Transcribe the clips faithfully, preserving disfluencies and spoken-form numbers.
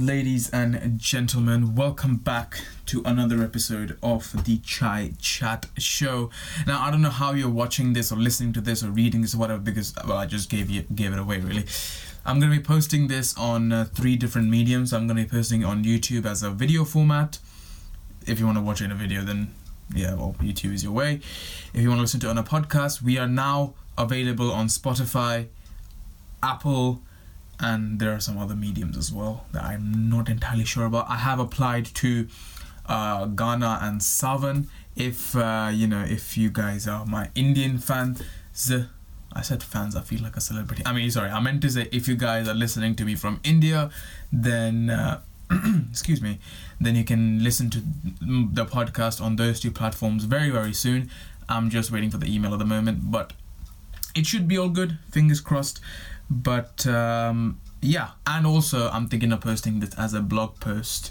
Ladies and gentlemen, welcome back to another episode of the Chai Chat Show. Now, I don't know how you're watching this or listening to this or reading this or whatever, because, well, I just gave you gave it away, really. I'm going to be posting this on uh, three different mediums. I'm going to be posting on YouTube as a video format. If you want to watch it in a video, then, yeah, well, YouTube is your way. If you want to listen to it on a podcast, we are now available on Spotify, Apple, and there are some other mediums as well that I'm not entirely sure about. I have applied to uh, Gaana and Saavn. If uh, you know, if you guys are my Indian fans, I said fans. I feel like a celebrity. I mean, sorry, I meant to say if you guys are listening to me from India, then uh, excuse me, then you can listen to the podcast on those two platforms very, very soon. I'm just waiting for the email at the moment, but it should be all good. Fingers crossed. But um, yeah, and also I'm thinking of posting this as a blog post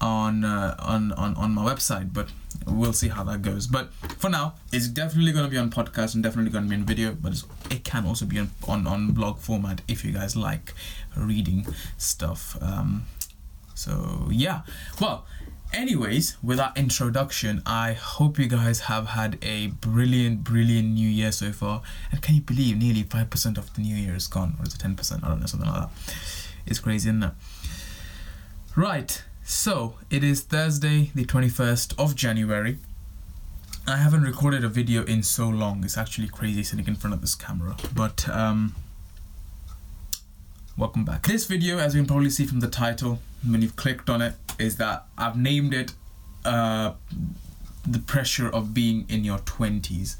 on, uh, on on on my website, but we'll see how that goes. But for now, it's definitely going to be on podcast and definitely going to be on video, but it's, it can also be on, on, on blog format if you guys like reading stuff. Um, so yeah, well, anyways, with that introduction, I hope you guys have had a brilliant, brilliant new year so far. And can you believe nearly five percent of the new year is gone? Or is it ten percent? I don't know, something like that. It's crazy, isn't it? Right, so it is Thursday, the twenty-first of January. I haven't recorded a video in so long. It's actually crazy sitting in front of this camera. But, um... welcome back. This video, as you can probably see from the title, when you've clicked on it, is that I've named it uh, the pressure of being in your twenties.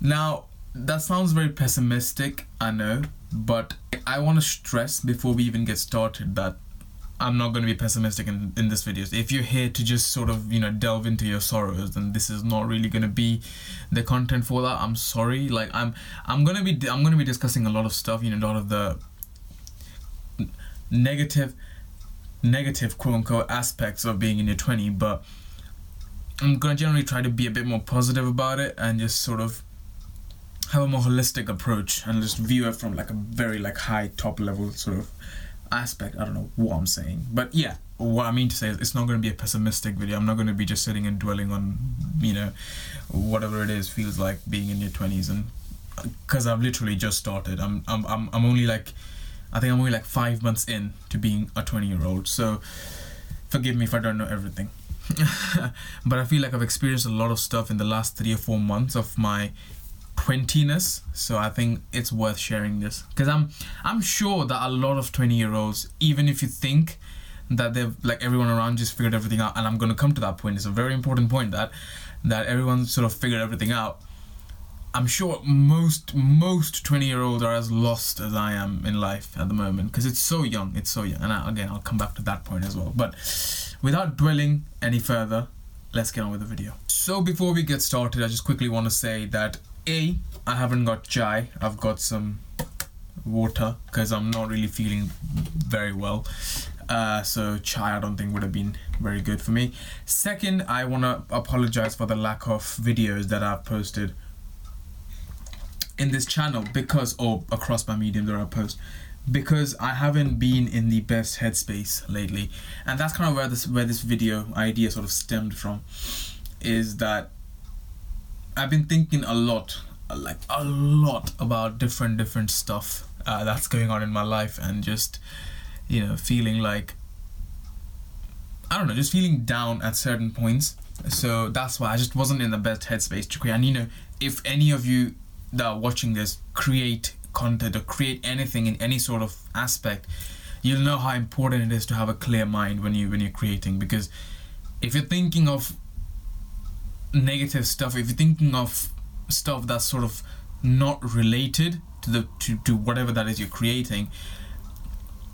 Now, that sounds very pessimistic, I know, but I want to stress before we even get started that I'm not going to be pessimistic in, in this video. So if you're here to just sort of, you know, delve into your sorrows, then this is not really going to be the content for that. I'm sorry. Like, I'm, I'm going to be, I'm going to be discussing a lot of stuff, you know, a lot of the negative negative quote-unquote aspects of being in your twenties, but I'm gonna generally try to be a bit more positive about it and just sort of have a more holistic approach and just view it from like a very like high top level sort of aspect. I don't know what I'm saying, but yeah, what I mean to say is it's not going to be a pessimistic video. I'm not going to be just sitting and dwelling on, you know, whatever it is feels like being in your twenties, and because I've literally just started. I'm I'm I'm, I'm only like I think I'm only like five months in to being a twenty year old, so forgive me if I don't know everything. But I feel like I've experienced a lot of stuff in the last three or four months of my twenty-ness, so I think it's worth sharing this, because I'm I'm sure that a lot of twenty year olds, even if you think that they've, like, everyone around just figured everything out, and I'm going to come to that point, it's a very important point that that everyone sort of figured everything out. I'm sure most most twenty year olds are as lost as I am in life at the moment, because it's so young, it's so young. And I, again, I'll come back to that point as well. But without dwelling any further, let's get on with the video. So before we get started, I just quickly want to say that A, I haven't got chai, I've got some water because I'm not really feeling very well. Uh, so chai I don't think would have been very good for me. Second, I want to apologize for the lack of videos that I've posted in this channel, because, or across my medium that I post, because I haven't been in the best headspace lately, and that's kind of where this where this video idea sort of stemmed from, is that I've been thinking a lot, like a lot about different different stuff uh, that's going on in my life, and just, you know, feeling like, I don't know, just feeling down at certain points. So that's why I just wasn't in the best headspace to create. And you know, if any of you that are watching this create content or create anything in any sort of aspect, you'll know how important it is to have a clear mind when you when you're creating, because if you're thinking of negative stuff, if you're thinking of stuff that's sort of not related to the to, to whatever that is you're creating,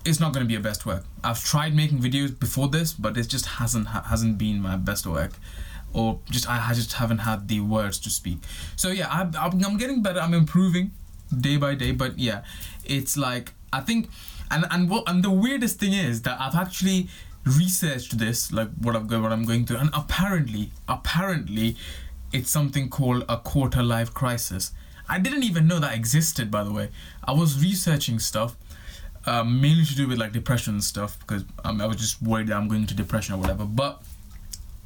it's not going to be your best work. I've tried making videos before this, but it just hasn't hasn't been my best work. Or just I, I just haven't had the words to speak. So yeah, I, I'm, I'm getting better. I'm improving day by day. But yeah, it's like, I think, and and what and the weirdest thing is that I've actually researched this, like what I've got, what I'm going through, and apparently, apparently, it's something called a quarter-life crisis. I didn't even know that existed, by the way. I was researching stuff, um, mainly to do with like depression and stuff, because um, I was just worried that I'm going into depression or whatever. But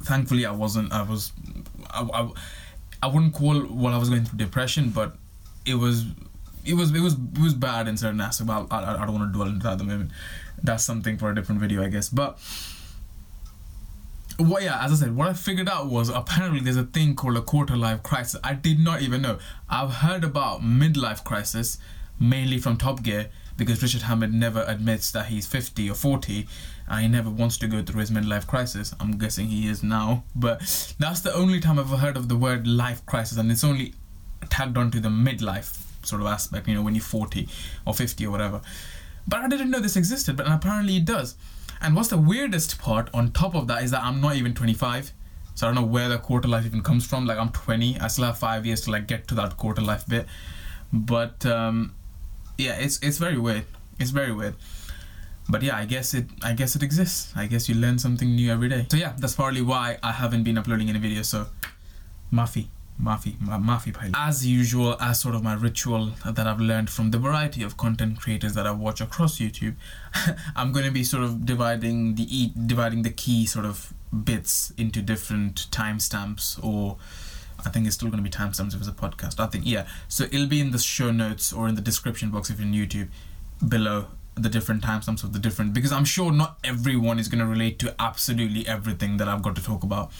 thankfully I wasn't. I was I, I, I wouldn't call what I was going through depression, but it was it was it was it was bad in certain aspects. I, I, I don't want to dwell into that at the moment. That's something for a different video, I guess. But well, yeah, as I said, what I figured out was apparently there's a thing called a quarter-life crisis. I did not even know. I've heard about midlife crisis, mainly from Top Gear, because Richard Hammond never admits that he's fifty or forty, and he never wants to go through his midlife crisis. I'm guessing he is now, but that's the only time I've ever heard of the word life crisis, and it's only tagged onto the midlife sort of aspect, you know, when you're forty or fifty or whatever. But I didn't know this existed, but apparently it does. And what's the weirdest part on top of that is that I'm not even twenty-five. So I don't know where the quarter life even comes from. Like, I'm twenty. I still have five years to like get to that quarter life bit. But um, yeah, it's it's very weird. It's very weird. But yeah, I guess it I guess it exists. I guess you learn something new every day. So yeah, that's partly why I haven't been uploading any videos. So Mafi, Mafi, Mafi Pile. As usual, as sort of my ritual that I've learned from the variety of content creators that I watch across YouTube, I'm going to be sort of dividing the e- dividing the key sort of bits into different timestamps, or I think it's still going to be timestamps if it's a podcast. I think, yeah. So it'll be in the show notes or in the description box if you're on YouTube below, the different timestamps of the different, because I'm sure not everyone is going to relate to absolutely everything that I've got to talk about.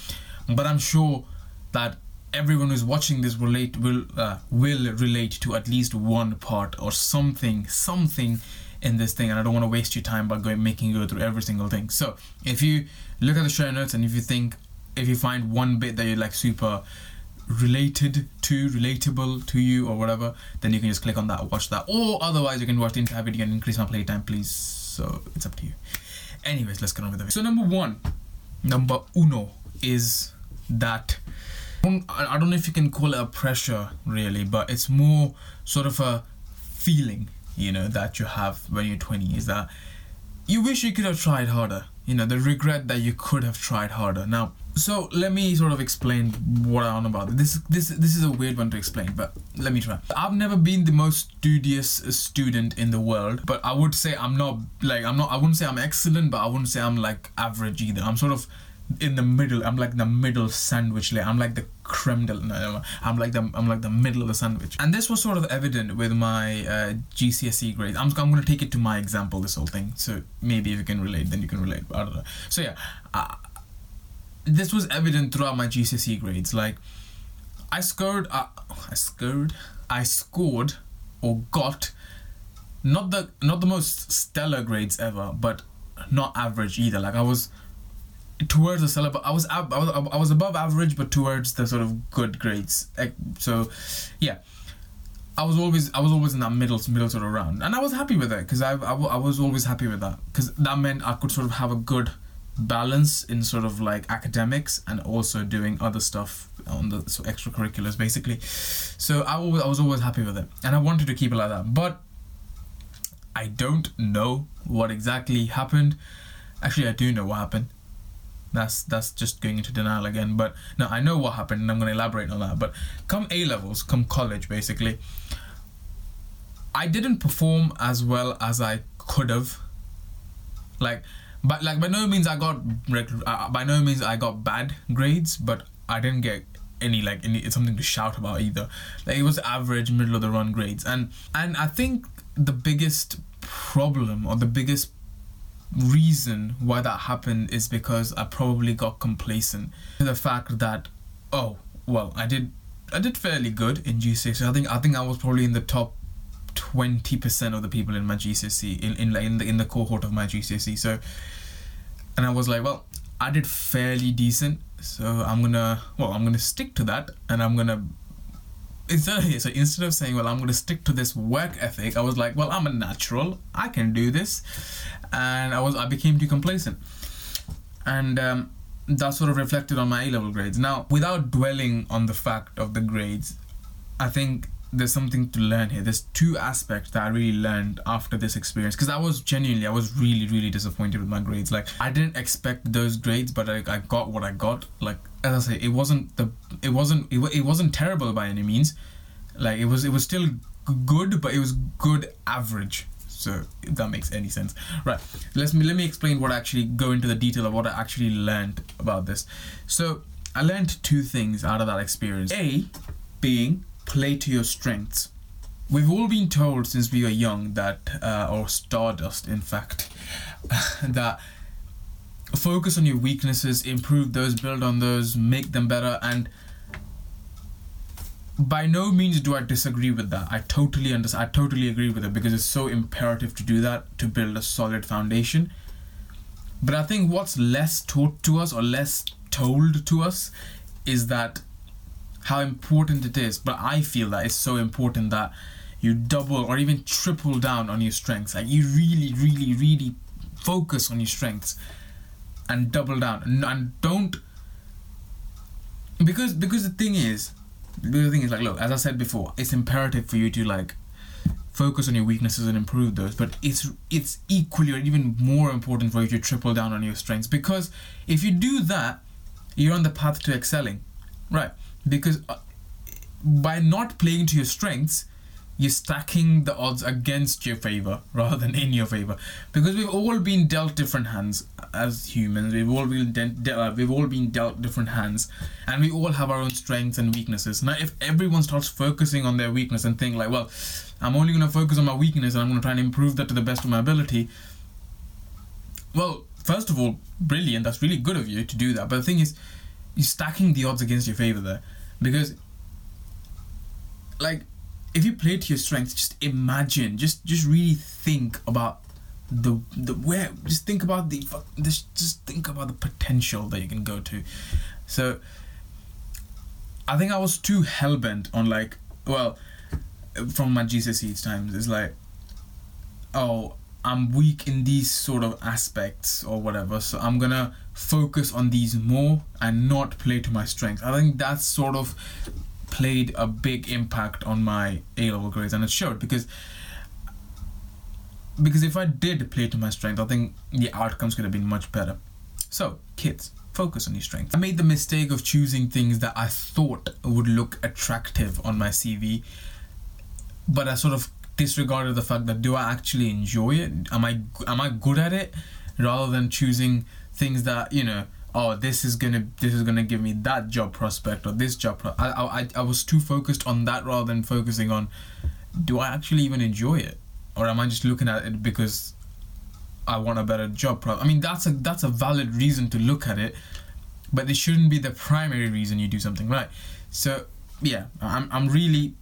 But I'm sure that everyone who's watching this relate will uh, will relate to at least one part or something something in this thing, and I don't want to waste your time by going making you go through every single thing. So if you look at the show notes, and if you think if you find one bit that you're like super related to, relatable to you or whatever, then you can just click on that, watch that, or otherwise you can watch the entire video and increase my playtime, please. So it's up to you. Anyways, let's get on with the video. So number one, number uno is that I don't know if you can call it a pressure really, but it's more sort of a feeling, you know, that you have when you're twenty, is that you wish you could have tried harder, you know, the regret that you could have tried harder. Now, so let me sort of explain what I'm on about. This this this is a weird one to explain, but let me try. I've never been the most studious student in the world, but I would say I'm not like I'm not I wouldn't say I'm excellent, but I wouldn't say I'm like average either. I'm sort of in the middle. I'm like the middle sandwich layer. I'm like the creme de la, I'm like the I'm like the middle of the sandwich. And this was sort of evident with my uh, G C S E grades. I'm I'm gonna take it to my example, this whole thing. So maybe if you can relate, then you can relate. I don't know. So yeah, I, this was evident throughout my G C S E grades. Like, I scored, uh, I scored, I scored, or got, not the not the most stellar grades ever, but not average either. Like I was. Towards the cellar, but I was ab- I was I was above average, but towards the sort of good grades. So, yeah, I was always I was always in that middle middle sort of round, and I was happy with it because I, I I was always happy with that, because that meant I could sort of have a good balance in sort of like academics and also doing other stuff on the so extracurriculars basically. So I always, I was always happy with it, and I wanted to keep it like that. But I don't know what exactly happened. Actually, I do know what happened. That's that's just going into denial again, but no, I know what happened, and I'm going to elaborate on that. But come A-levels, come college, basically, I didn't perform as well as I could have. Like, but like by no means I got by no means I got bad grades, but I didn't get any like any it's something to shout about either. Like, it was average, middle of the run grades, and and I think the biggest problem or the biggest reason why that happened is because I probably got complacent to the fact that, oh well, I did I did fairly good in G C S E. I think I think I was probably in the top twenty percent of the people in my G C S E in in, in the in the cohort of my G C S E. So, and I was like, well, I did fairly decent, so I'm gonna well I'm gonna stick to that, and I'm gonna instead of, so instead of saying, well, I'm gonna stick to this work ethic, I was like, well, I'm a natural, I can do this. And I was I became too complacent, and um, that sort of reflected on my A-level grades. Now, without dwelling on the fact of the grades, I think there's something to learn here. There's two aspects that I really learned after this experience, because I was genuinely I was really really disappointed with my grades. Like, I didn't expect those grades, but I, I got what I got. Like, as I say, it wasn't the it wasn't it, it wasn't terrible by any means. Like, it was it was still good, but it was good average. So if that makes any sense, right? Let me let me explain what I actually go into the detail of what I actually learned about this. So I learned two things out of that experience. A being play to your strengths. We've all been told since we were young that, uh, or stardust, in fact, that focus on your weaknesses, improve those, build on those, make them better. And by no means do I disagree with that. I totally understand. I totally agree with it because it's so imperative to do that, to build a solid foundation. But I think what's less taught to us or less told to us is that how important it is. But I feel that it's so important that you double or even triple down on your strengths. Like you really, really, really focus on your strengths and double down and don't, because because the thing is, the thing is like, look, as I said before, it's imperative for you to like focus on your weaknesses and improve those, but it's it's equally or even more important for you to triple down on your strengths, because if you do that, you're on the path to excelling, right? Because by not playing to your strengths, you're stacking the odds against your favor rather than in your favor, because we've all been dealt different hands as humans. We've all been de- de- we've all been dealt different hands, and we all have our own strengths and weaknesses. Now, if everyone starts focusing on their weakness and think like, well, I'm only going to focus on my weakness and I'm going to try and improve that to the best of my ability. Well, first of all, brilliant. That's really good of you to do that. But the thing is, you're stacking the odds against your favor there, because like, if you play to your strengths, just imagine, just just really think about the the where, just think about the, just think about the potential that you can go to. So I think I was too hellbent on like, well, from my G C S E times, it's like, oh, I'm weak in these sort of aspects or whatever, so I'm gonna focus on these more and not play to my strengths. I think that's sort of played a big impact on my A-level grades, and it showed, because because if I did play to my strength, I think the outcomes could have been much better. So kids, focus on your strengths. I made the mistake of choosing things that I thought would look attractive on my C V, but I sort of disregarded the fact that, do I actually enjoy it? Am I am I good at it? Rather than choosing things that, you know, oh, this is gonna this is gonna give me that job prospect or this job. Pro- I, I I was too focused on that rather than focusing on, do I actually even enjoy it, or am I just looking at it because I want a better job? Pro- I mean, that's a that's a valid reason to look at it, but it shouldn't be the primary reason you do something, right? So yeah, I'm I'm really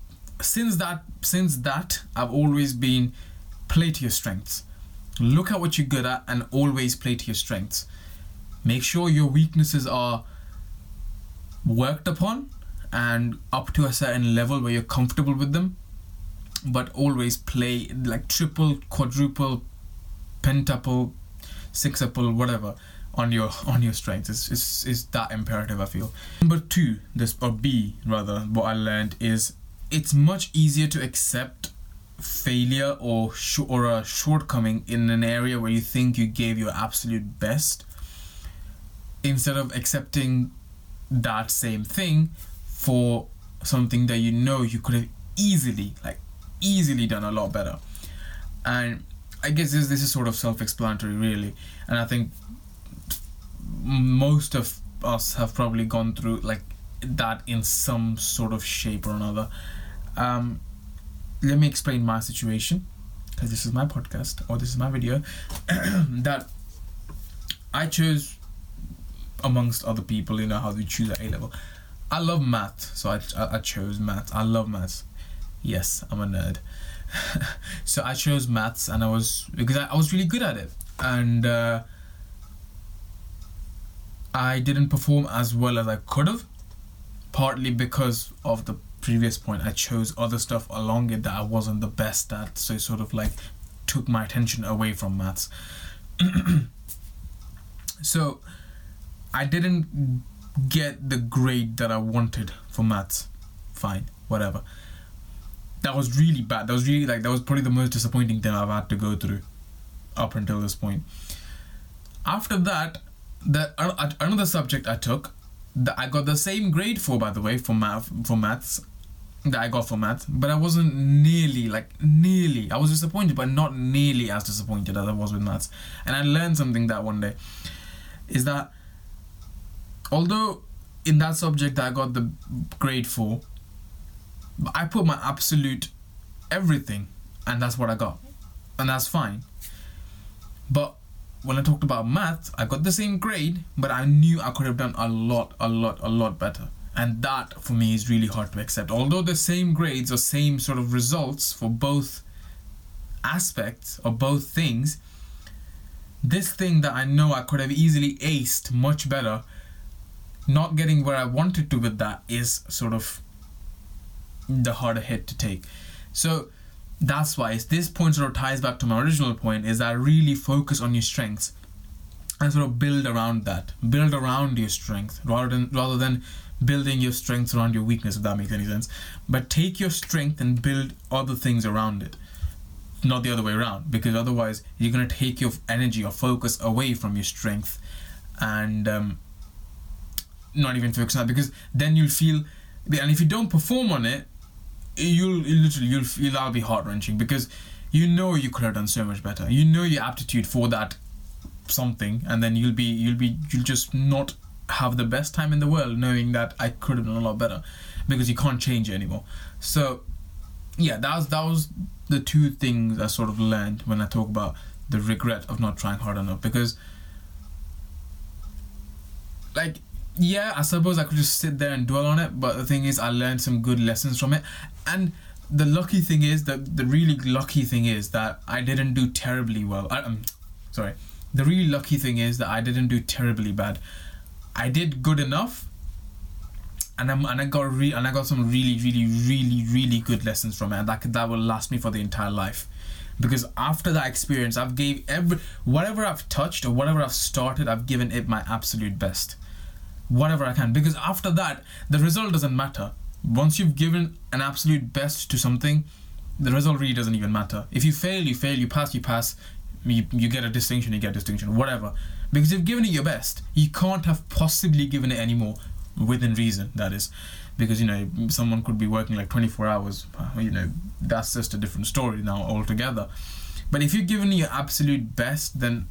since that since that I've always been play to your strengths, look at what you're good at, and always play to your strengths. Make sure your weaknesses are worked upon and up to a certain level where you're comfortable with them, but always play like triple, quadruple, pentuple, sixuple, whatever on your on your strengths. It's, it's, it's that imperative, I feel. Number two, this or B rather, what I learned is it's much easier to accept failure or sh- or a shortcoming in an area where you think you gave your absolute best, instead of accepting that same thing for something that you know you could have easily, like easily done a lot better. And I guess this, this is sort of self-explanatory really. And I think most of us have probably gone through like that in some sort of shape or another. Um, let me explain my situation, because this is my podcast or this is my video, that I chose amongst other people, you know, how they choose at A level. I love math, so I, I, I chose math. I love maths. Yes, I'm a nerd. So I chose maths, and I was because I, I was really good at it, and uh, I didn't perform as well as I could have, partly because of the previous point. I chose other stuff along it that I wasn't the best at, so it sort of like took my attention away from maths. So I didn't get the grade that I wanted for maths. Fine, whatever. That was really bad. That was really like, that was probably the most disappointing thing I've had to go through up until this point. After that, the uh, another subject I took that I got the same grade for, by the way, for math for maths, that I got for math, but I wasn't nearly, like nearly, I was disappointed, but not nearly as disappointed as I was with maths. And I learned something that one day, is that although in that subject I got the grade for, I put my absolute everything, and that's what I got, and that's fine. But when I talked about math, I got the same grade, but I knew I could have done a lot, a lot, a lot better. And that for me is really hard to accept. Although the same grades or same sort of results for both aspects or both things, this thing that I know I could have easily aced much better, not getting where I wanted to with that is sort of the harder hit to take. So that's why this point sort of ties back to my original point, is that really focus on your strengths and sort of build around that, build around your strength rather than rather than building your strengths around your weakness, if that makes any sense. But take your strength and build other things around it, not the other way around, because otherwise you're going to take your energy or focus away from your strength and um, not even focus on that, because then you'll feel, and if you don't perform on it, you'll literally you'll feel that'll be heart-wrenching, because you know you could have done so much better, you know your aptitude for that something, and then you'll be you'll be you'll just not have the best time in the world knowing that I could have done a lot better, because you can't change it anymore. So yeah, that was that was the two things I sort of learned when I talk about the regret of not trying hard enough. Because like, yeah, I suppose I could just sit there and dwell on it, but the thing is I learned some good lessons from it. And the lucky thing is that the really lucky thing is that I didn't do terribly well. I, I'm sorry the really lucky thing is that I didn't do terribly bad. I did good enough, and I'm and I got re and I got some really, really, really, really good lessons from it, and that could, that will last me for the entire life. Because after that experience, I've gave every whatever I've touched or whatever I've started, I've given it my absolute best, whatever I can. Because after that, the result doesn't matter. Once you've given an absolute best to something, the result really doesn't even matter. If you fail, you fail. You pass, you pass. You, you get a distinction, you get a distinction, whatever. Because you've given it your best. You can't have possibly given it any more, within reason, that is. Because, you know, someone could be working like twenty-four hours, you know, that's just a different story now altogether. But if you've given it your absolute best, then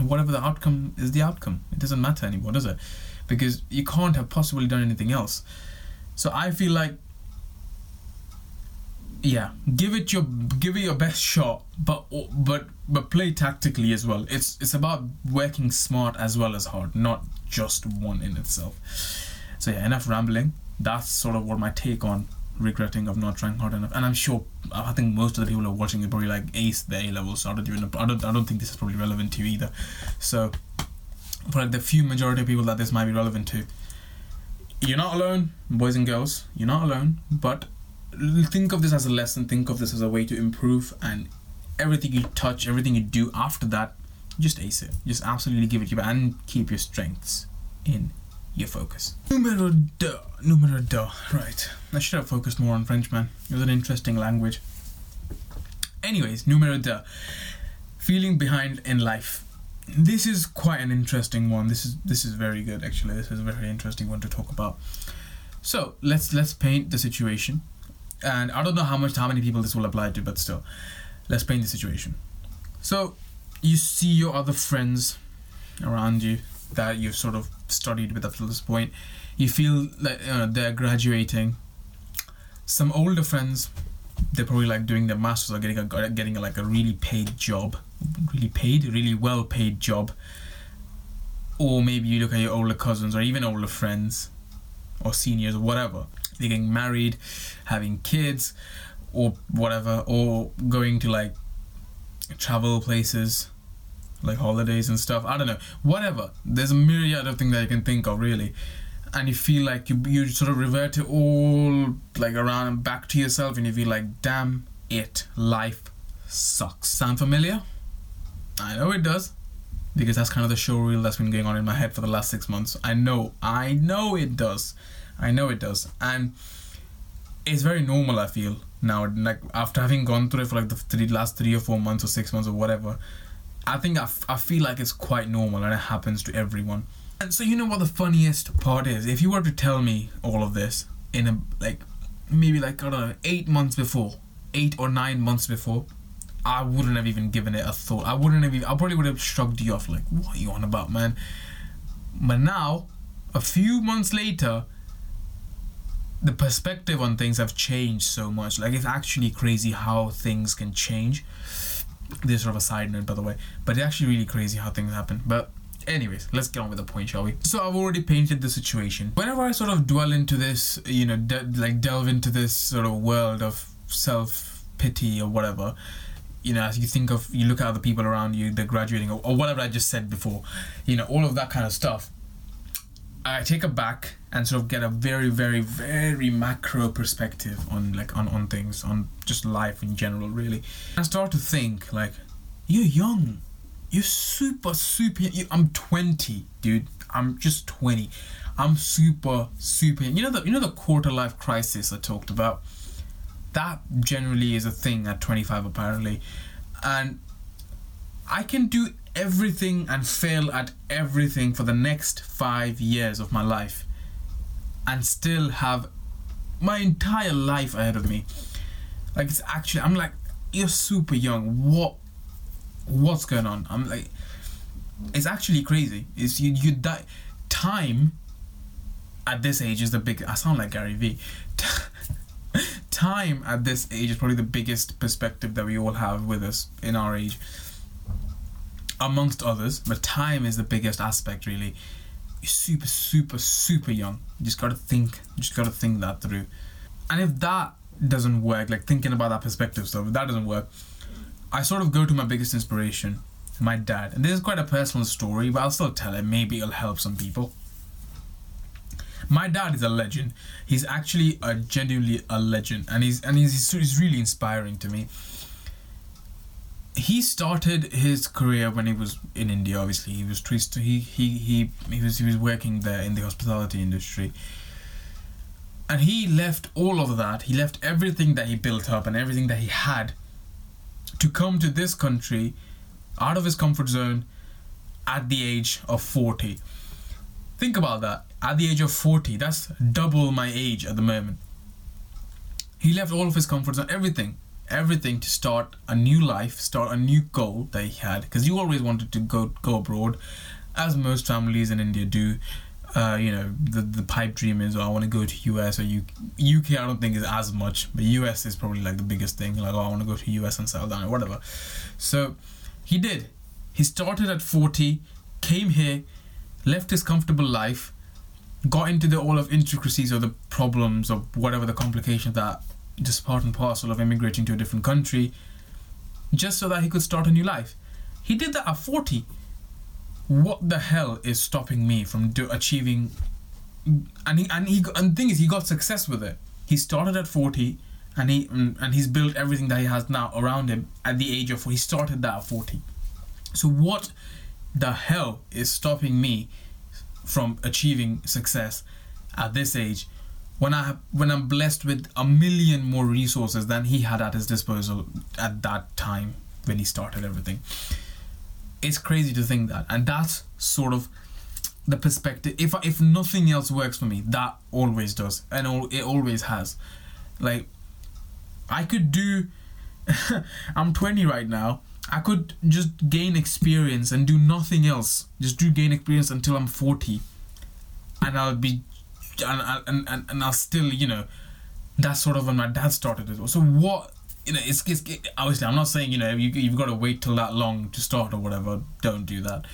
whatever the outcome is the outcome. It doesn't matter anymore, does it? Because you can't have possibly done anything else. So I feel like, yeah, give it your give it your best shot, but but but play tactically as well. It's it's about working smart as well as hard, not just one in itself. So yeah, enough rambling. That's sort of what my take on regretting of not trying hard enough. And I'm sure, I think most of the people who are watching it probably like aced the A-levels, so I don't even I don't I don't think this is probably relevant to you either. So for the few majority of people that this might be relevant to, you're not alone, boys and girls. You're not alone, but think of this as a lesson, think of this as a way to improve, and everything you touch, everything you do after that, just ace it, just absolutely give it your best, and keep your strengths in your focus. Numero deux, numero deux, right, I should have focused more on French, man, it was an interesting language. Anyways, numero deux, feeling behind in life. This is quite an interesting one, this is this is very good actually, this is a very interesting one to talk about. So let's let's paint the situation. And I don't know how much, how many people this will apply to, but still, let's paint the situation. So you see your other friends around you that you've sort of studied with up to this point. You feel like uh, they're graduating. Some older friends, they're probably like doing their masters or getting a, getting a, like a really paid job, really paid, really well paid job. Or maybe you look at your older cousins or even older friends or seniors or whatever. They're getting married, having kids, or whatever, or going to like travel places, like holidays and stuff. I don't know, whatever. There's a myriad of things that you can think of, really. And you feel like you you sort of revert to all like around and back to yourself, and you feel like, damn it, life sucks. Sound familiar? I know it does, because that's kind of the showreel that's been going on in my head for the last six months. I know, I know it does. I know it does, and it's very normal, I feel now, like after having gone through it for like the three, last three or four months or six months or whatever. I think I, f- I feel like it's quite normal, and it happens to everyone. And so, you know what the funniest part is? If you were to tell me all of this, in a like maybe like I don't know eight months before, eight or nine months before, I wouldn't have even given it a thought. I wouldn't have even, I probably would have shrugged you off like, what are you on about, man? But now, a few months later, the perspective on things have changed so much. Like, it's actually crazy how things can change. This is sort of a side note, by the way, but it's actually really crazy how things happen. But anyways, let's get on with the point, shall we? So I've already painted the situation. Whenever I sort of dwell into this, you know, de- like delve into this sort of world of self-pity or whatever, you know, as you think of, you look at other people around you, they're graduating or, or whatever I just said before, you know, all of that kind of stuff. I take it back and sort of get a very, very, very macro perspective on like on, on things, on just life in general, really. And I start to think like, you're young, you're super, super. You, I'm twenty, dude. I'm just twenty. I'm super, super. You know the you know the quarter life crisis I talked about. That generally is a thing at twenty-five apparently, and I can do everything and fail at everything for the next five years of my life and still have my entire life ahead of me. Like, it's actually, I'm like, you're super young, what what's going on? I'm like, it's actually crazy. It's you you die time at this age is the big I sound like Gary V. Time at this age is probably the biggest perspective that we all have with us in our age, amongst others, but time is the biggest aspect, really. You're super, super, super young. You just gotta think, you just gotta think that through. And if that doesn't work, like thinking about that perspective stuff, if that doesn't work, I sort of go to my biggest inspiration, my dad. And this is quite a personal story, but I'll still tell it. Maybe it'll help some people. My dad is a legend. He's actually a genuinely a legend, and he's and he's he's really inspiring to me. He started his career when he was in India. Obviously, he was he he he he was he was working there in the hospitality industry, and he left all of that. He left everything that he built up and everything that he had to come to this country, out of his comfort zone, at the age of forty. Think about that. At the age of forty, that's double my age at the moment. He left all of his comfort zone, everything. everything to start a new life, start a new goal that he had, because you always wanted to go go abroad, as most families in India do. Uh, you know, the the pipe dream is, oh, I want to go to U S or U K. I don't think is as much, but U S is probably like the biggest thing. Like, oh, I want to go to U S and settle down or whatever. So he did. He started at forty, came here, left his comfortable life, got into the all of intricacies or the problems or whatever the complications that just part and parcel of immigrating to a different country, just so that he could start a new life. He did that at forty. What the hell is stopping me from do, achieving? And he and he and the thing is, he got success with it. He started at forty, and he and he's built everything that he has now around him at the age of forty. He started that at forty. So what the hell is stopping me from achieving success at this age? When I when I'm blessed with a million more resources than he had at his disposal at that time when he started everything. It's crazy to think that, and that's sort of the perspective. If if nothing else works for me, that always does, and all it always has. Like, I could do. I'm twenty right now. I could just gain experience and do nothing else. Just do gain experience until I'm forty, and I'll be. And, and and and I'll still, you know, that's sort of when my dad started as well. So what, you know, it's, it's it, obviously I'm not saying, you know, you, you've got to wait till that long to start or whatever. Don't do that.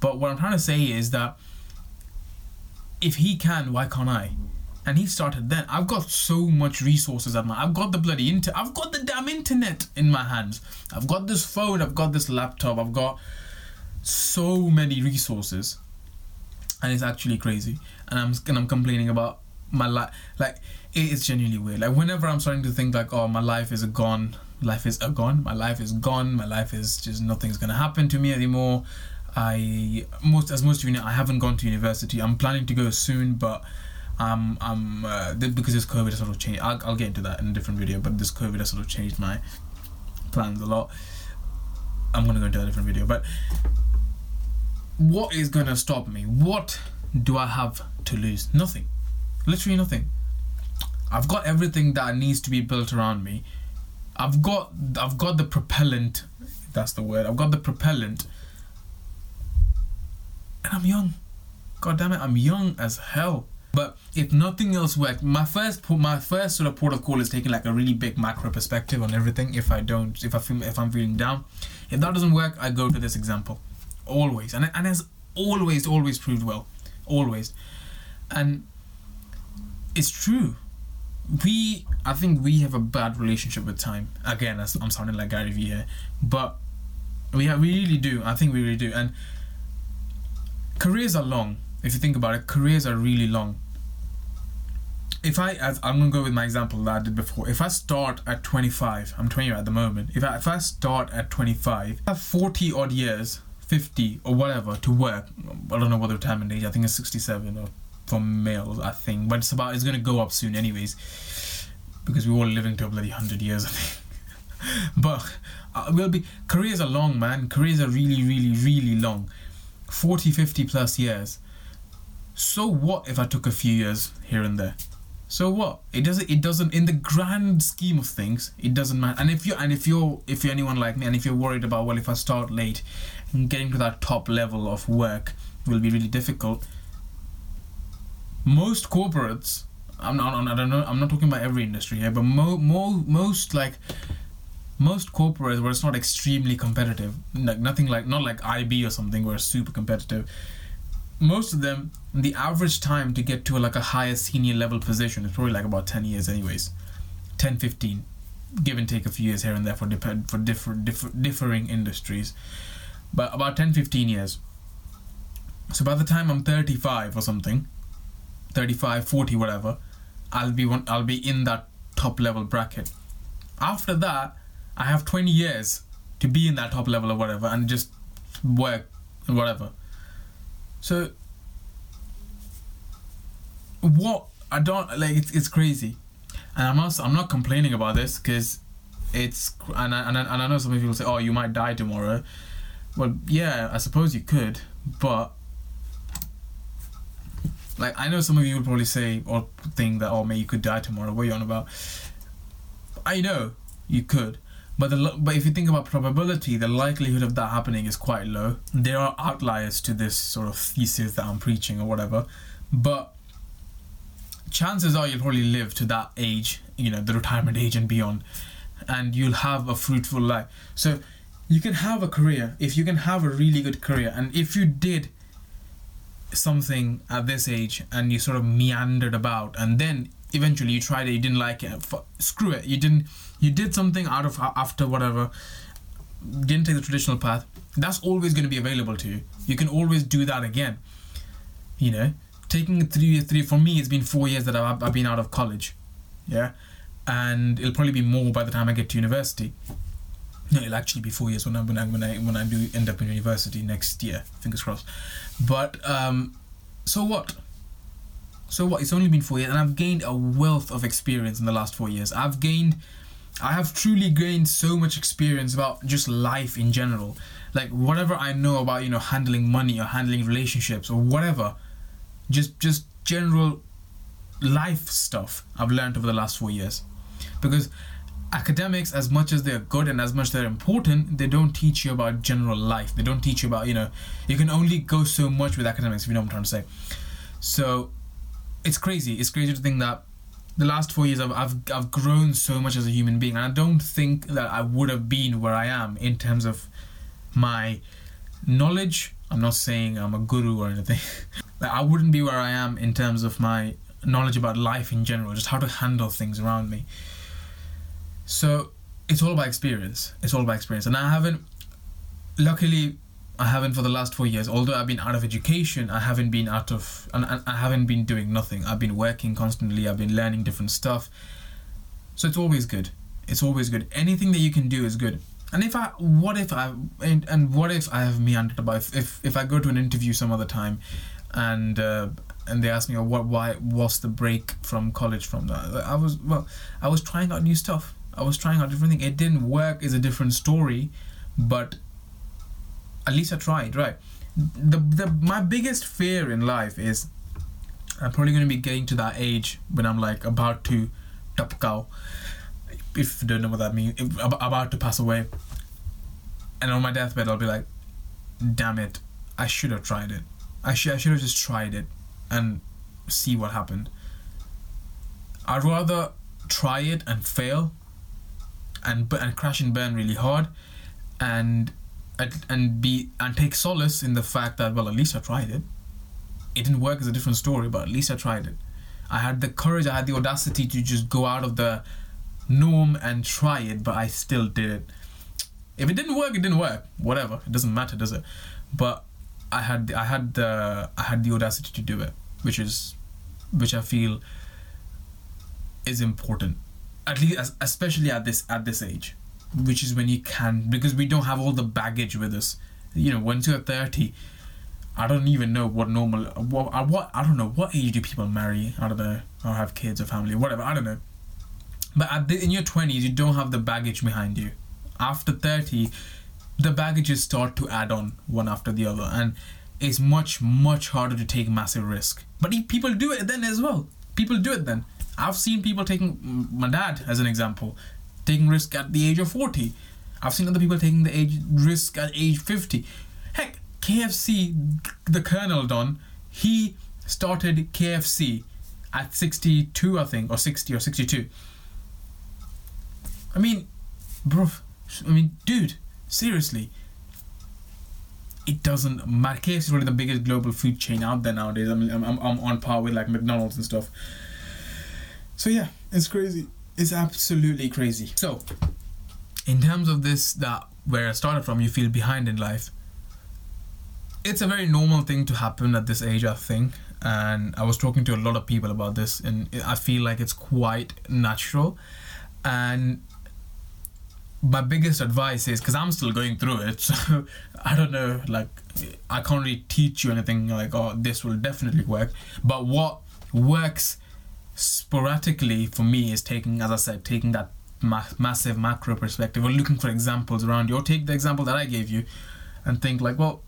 But what I'm trying to say is that if he can, why can't I? And he started then. I've got so much resources at my. I've got the bloody inter. I've got the damn internet in my hands. I've got this phone. I've got this laptop. I've got so many resources. And it's actually crazy, and I'm and I'm complaining about my life. Like, it is genuinely weird. Like, whenever I'm starting to think like, oh, my life is gone, life is a gone, my life is gone, my life is just nothing's gonna happen to me anymore. I most as most of you know, I haven't gone to university. I'm planning to go soon, but um, I'm uh, because this COVID has sort of changed. I'll, I'll get into that in a different video, but this COVID has sort of changed my plans a lot. I'm gonna go into a different video, but. What is gonna stop me? What do I have to lose? Nothing. Literally nothing. I've got everything that needs to be built around me. I've got I've got the propellant, if that's the word. I've got the propellant. And I'm young. God damn it, I'm young as hell. But if nothing else worked, my first my first sort of port of call is taking like a really big macro perspective on everything. If I don't, if I feel, if I'm feeling down, if that doesn't work, I go to this example, always, and and it's always always proved well, always, and it's true. We I think we have a bad relationship with time. Again, I'm sounding like Gary V here, but we have, we really do. I think we really do. And careers are long. If you think about it, careers are really long. If I, as I'm gonna go with my example that I did before. If I start at twenty-five, I'm twenty at the moment. If I if I start at twenty-five, I have forty odd years, fifty or whatever to work. I don't know what the retirement age. I think it's sixty-seven or for males. I think, but it's about it's gonna go up soon, anyways, because we're all living to a bloody hundred years, I think. But uh, we'll be careers are long, man. Careers are really, really, really long. forty, fifty plus years. So what if I took a few years here and there? So what? It doesn't. It doesn't. In the grand scheme of things, it doesn't matter. And if you and if you're if you're anyone like me, and if you're worried about, well, if I start late, and getting to that top level of work will be really difficult. Most corporates, I'm not. I don't know. I'm not talking about every industry here, but mo, mo, most like most corporates where it's not extremely competitive, like nothing like not like I B or something where it's super competitive. Most of them, the average time to get to a, like a higher senior level position is probably like about ten years anyways, ten, fifteen, give and take a few years here and there for depend for different differ, differing industries, but about ten, fifteen years. So by the time I'm thirty-five or something, thirty-five, forty, whatever, I'll be one, I'll be in that top level bracket. After that, I have twenty years to be in that top level or whatever and just work and whatever. So, what I don't like, it's, it's crazy, and I'm not I'm not complaining about this because it's and I, and I and I know some people say, oh, you might die tomorrow. Well, yeah, I suppose you could, but like I know some of you will probably say or think that, oh, mate, you could die tomorrow. What are you on about? I know you could. But the, but if you think about probability, the likelihood of that happening is quite low. There are outliers to this sort of thesis that I'm preaching or whatever, but chances are you'll probably live to that age, you know, the retirement age and beyond, and you'll have a fruitful life. So you can have a career, if you can have a really good career, and if you did something at this age and you sort of meandered about and then eventually you tried it, you didn't like it, f- screw it, you didn't you did something out of after whatever, didn't take the traditional path, that's always going to be available to you. You can always do that again. You know, taking three three for me, it's been four years that I've, I've been out of college, yeah, and it'll probably be more by the time I get to university. No, it'll actually be four years when I when I when I, when I do end up in university next year, fingers crossed. But um, so what? So what? It's only been four years, and I've gained a wealth of experience in the last four years. I've gained. I have truly gained so much experience about just life in general. Like whatever I know about, you know, handling money or handling relationships or whatever, just just general life stuff I've learned over the last four years. Because academics, as much as they're good and as much as they're important, they don't teach you about general life. They don't teach you about, you know, you can only go so much with academics, if you know what I'm trying to say. So it's crazy. It's crazy to think that the last four years, I've, I've I've grown so much as a human being, and I don't think that I would have been where I am in terms of my knowledge. I'm not saying I'm a guru or anything. Like, I wouldn't be where I am in terms of my knowledge about life in general, just how to handle things around me. So it's all by experience. It's all by experience, and I haven't. Luckily, I haven't for the last four years. Although I've been out of education, I haven't been out of, and I haven't been doing nothing. I've been working constantly. I've been learning different stuff. So it's always good. It's always good. Anything that you can do is good. And if I, what if I, and, and what if I have meandered about, if, if if I go to an interview some other time, and uh, and they ask me, oh, what, why, what's the break from college from that? I was well, I was trying out new stuff. I was trying out different things. It didn't work is a different story, but at least I tried, right? The, the my biggest fear in life is I'm probably going to be getting to that age when I'm like about to tapkao, if you don't know what that means, if, about to pass away. And on my deathbed, I'll be like, damn it, I should have tried it. I should I should have just tried it and see what happened. I'd rather try it and fail and and crash and burn really hard and and be and take solace in the fact that, well, at least I tried it. It didn't work is a different story, but at least I tried it. I had the courage, I had the audacity to just go out of the norm and try it, but I still did it. If it didn't work, it didn't work. Whatever, it doesn't matter, does it? But I had, I had the, I had the audacity to do it, which is, which I feel is important, at least, especially at this, at this age, which is when you can, because we don't have all the baggage with us. You know, once you're thirty, I don't even know what normal, what, what, I don't know what age do people marry. I don't know, or have kids or family, whatever. I don't know. But at the, in your twenties, you don't have the baggage behind you. After thirty, the baggages start to add on one after the other, and it's much, much harder to take massive risk. But people do it then as well. People do it then. I've seen people taking, my dad as an example, taking risk at the age of forty. I've seen other people taking the age risk at age fifty. Heck, K F C, the Colonel Don, he started K F C at sixty-two, I think, or sixty or sixty-two. I mean, bro, I mean, dude, seriously, it doesn't matter. K F C is really the biggest global food chain out there nowadays. I mean, I'm, I'm, I'm on par with like McDonald's and stuff. So yeah, it's crazy. It's absolutely crazy. So, in terms of this, that where I started from, you feel behind in life. It's a very normal thing to happen at this age, I think. And I was talking to a lot of people about this, and I feel like it's quite natural. And my biggest advice is, because I'm still going through it, so I don't know, like, I can't really teach you anything like, oh, this will definitely work. But what works sporadically for me is taking, as I said, taking that ma- massive macro perspective, or looking for examples around you, or take the example that I gave you and think like, well,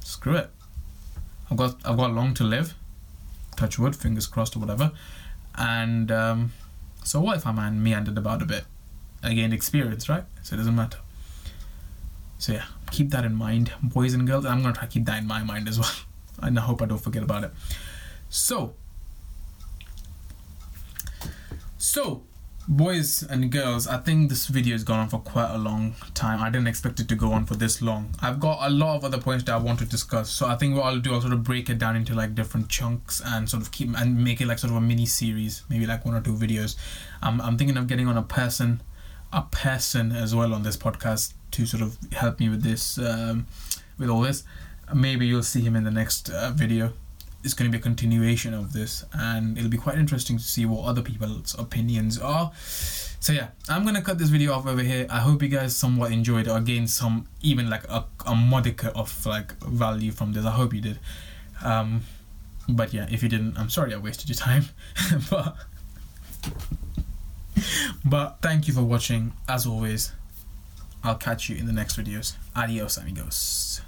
screw it. I've got, I've got long to live, touch wood, fingers crossed or whatever. And um, so what if I man meandered about a bit? Again, experience, right? So it doesn't matter. So yeah, keep that in mind, boys and girls. I'm gonna try to keep that in my mind as well, and I hope I don't forget about it. So, so boys and girls, I think this video has gone on for quite a long time. I didn't expect it to go on for this long. I've got a lot of other points that I want to discuss. So I think what I'll do, I'll sort of break it down into like different chunks and sort of keep and make it like sort of a mini series, maybe like one or two videos. I'm I'm thinking of getting on a person. a person as well on this podcast to sort of help me with this, um, with all this. Maybe you'll see him in the next uh, video. It's going to be a continuation of this, and it'll be quite interesting to see what other people's opinions are. So yeah, I'm going to cut this video off over here. I hope you guys somewhat enjoyed or gained some, even like a, a modicum of like value from this. I hope you did. Um, but yeah, if you didn't, I'm sorry I wasted your time. but... But thank you for watching. As always, I'll catch you in the next videos. Adios, amigos.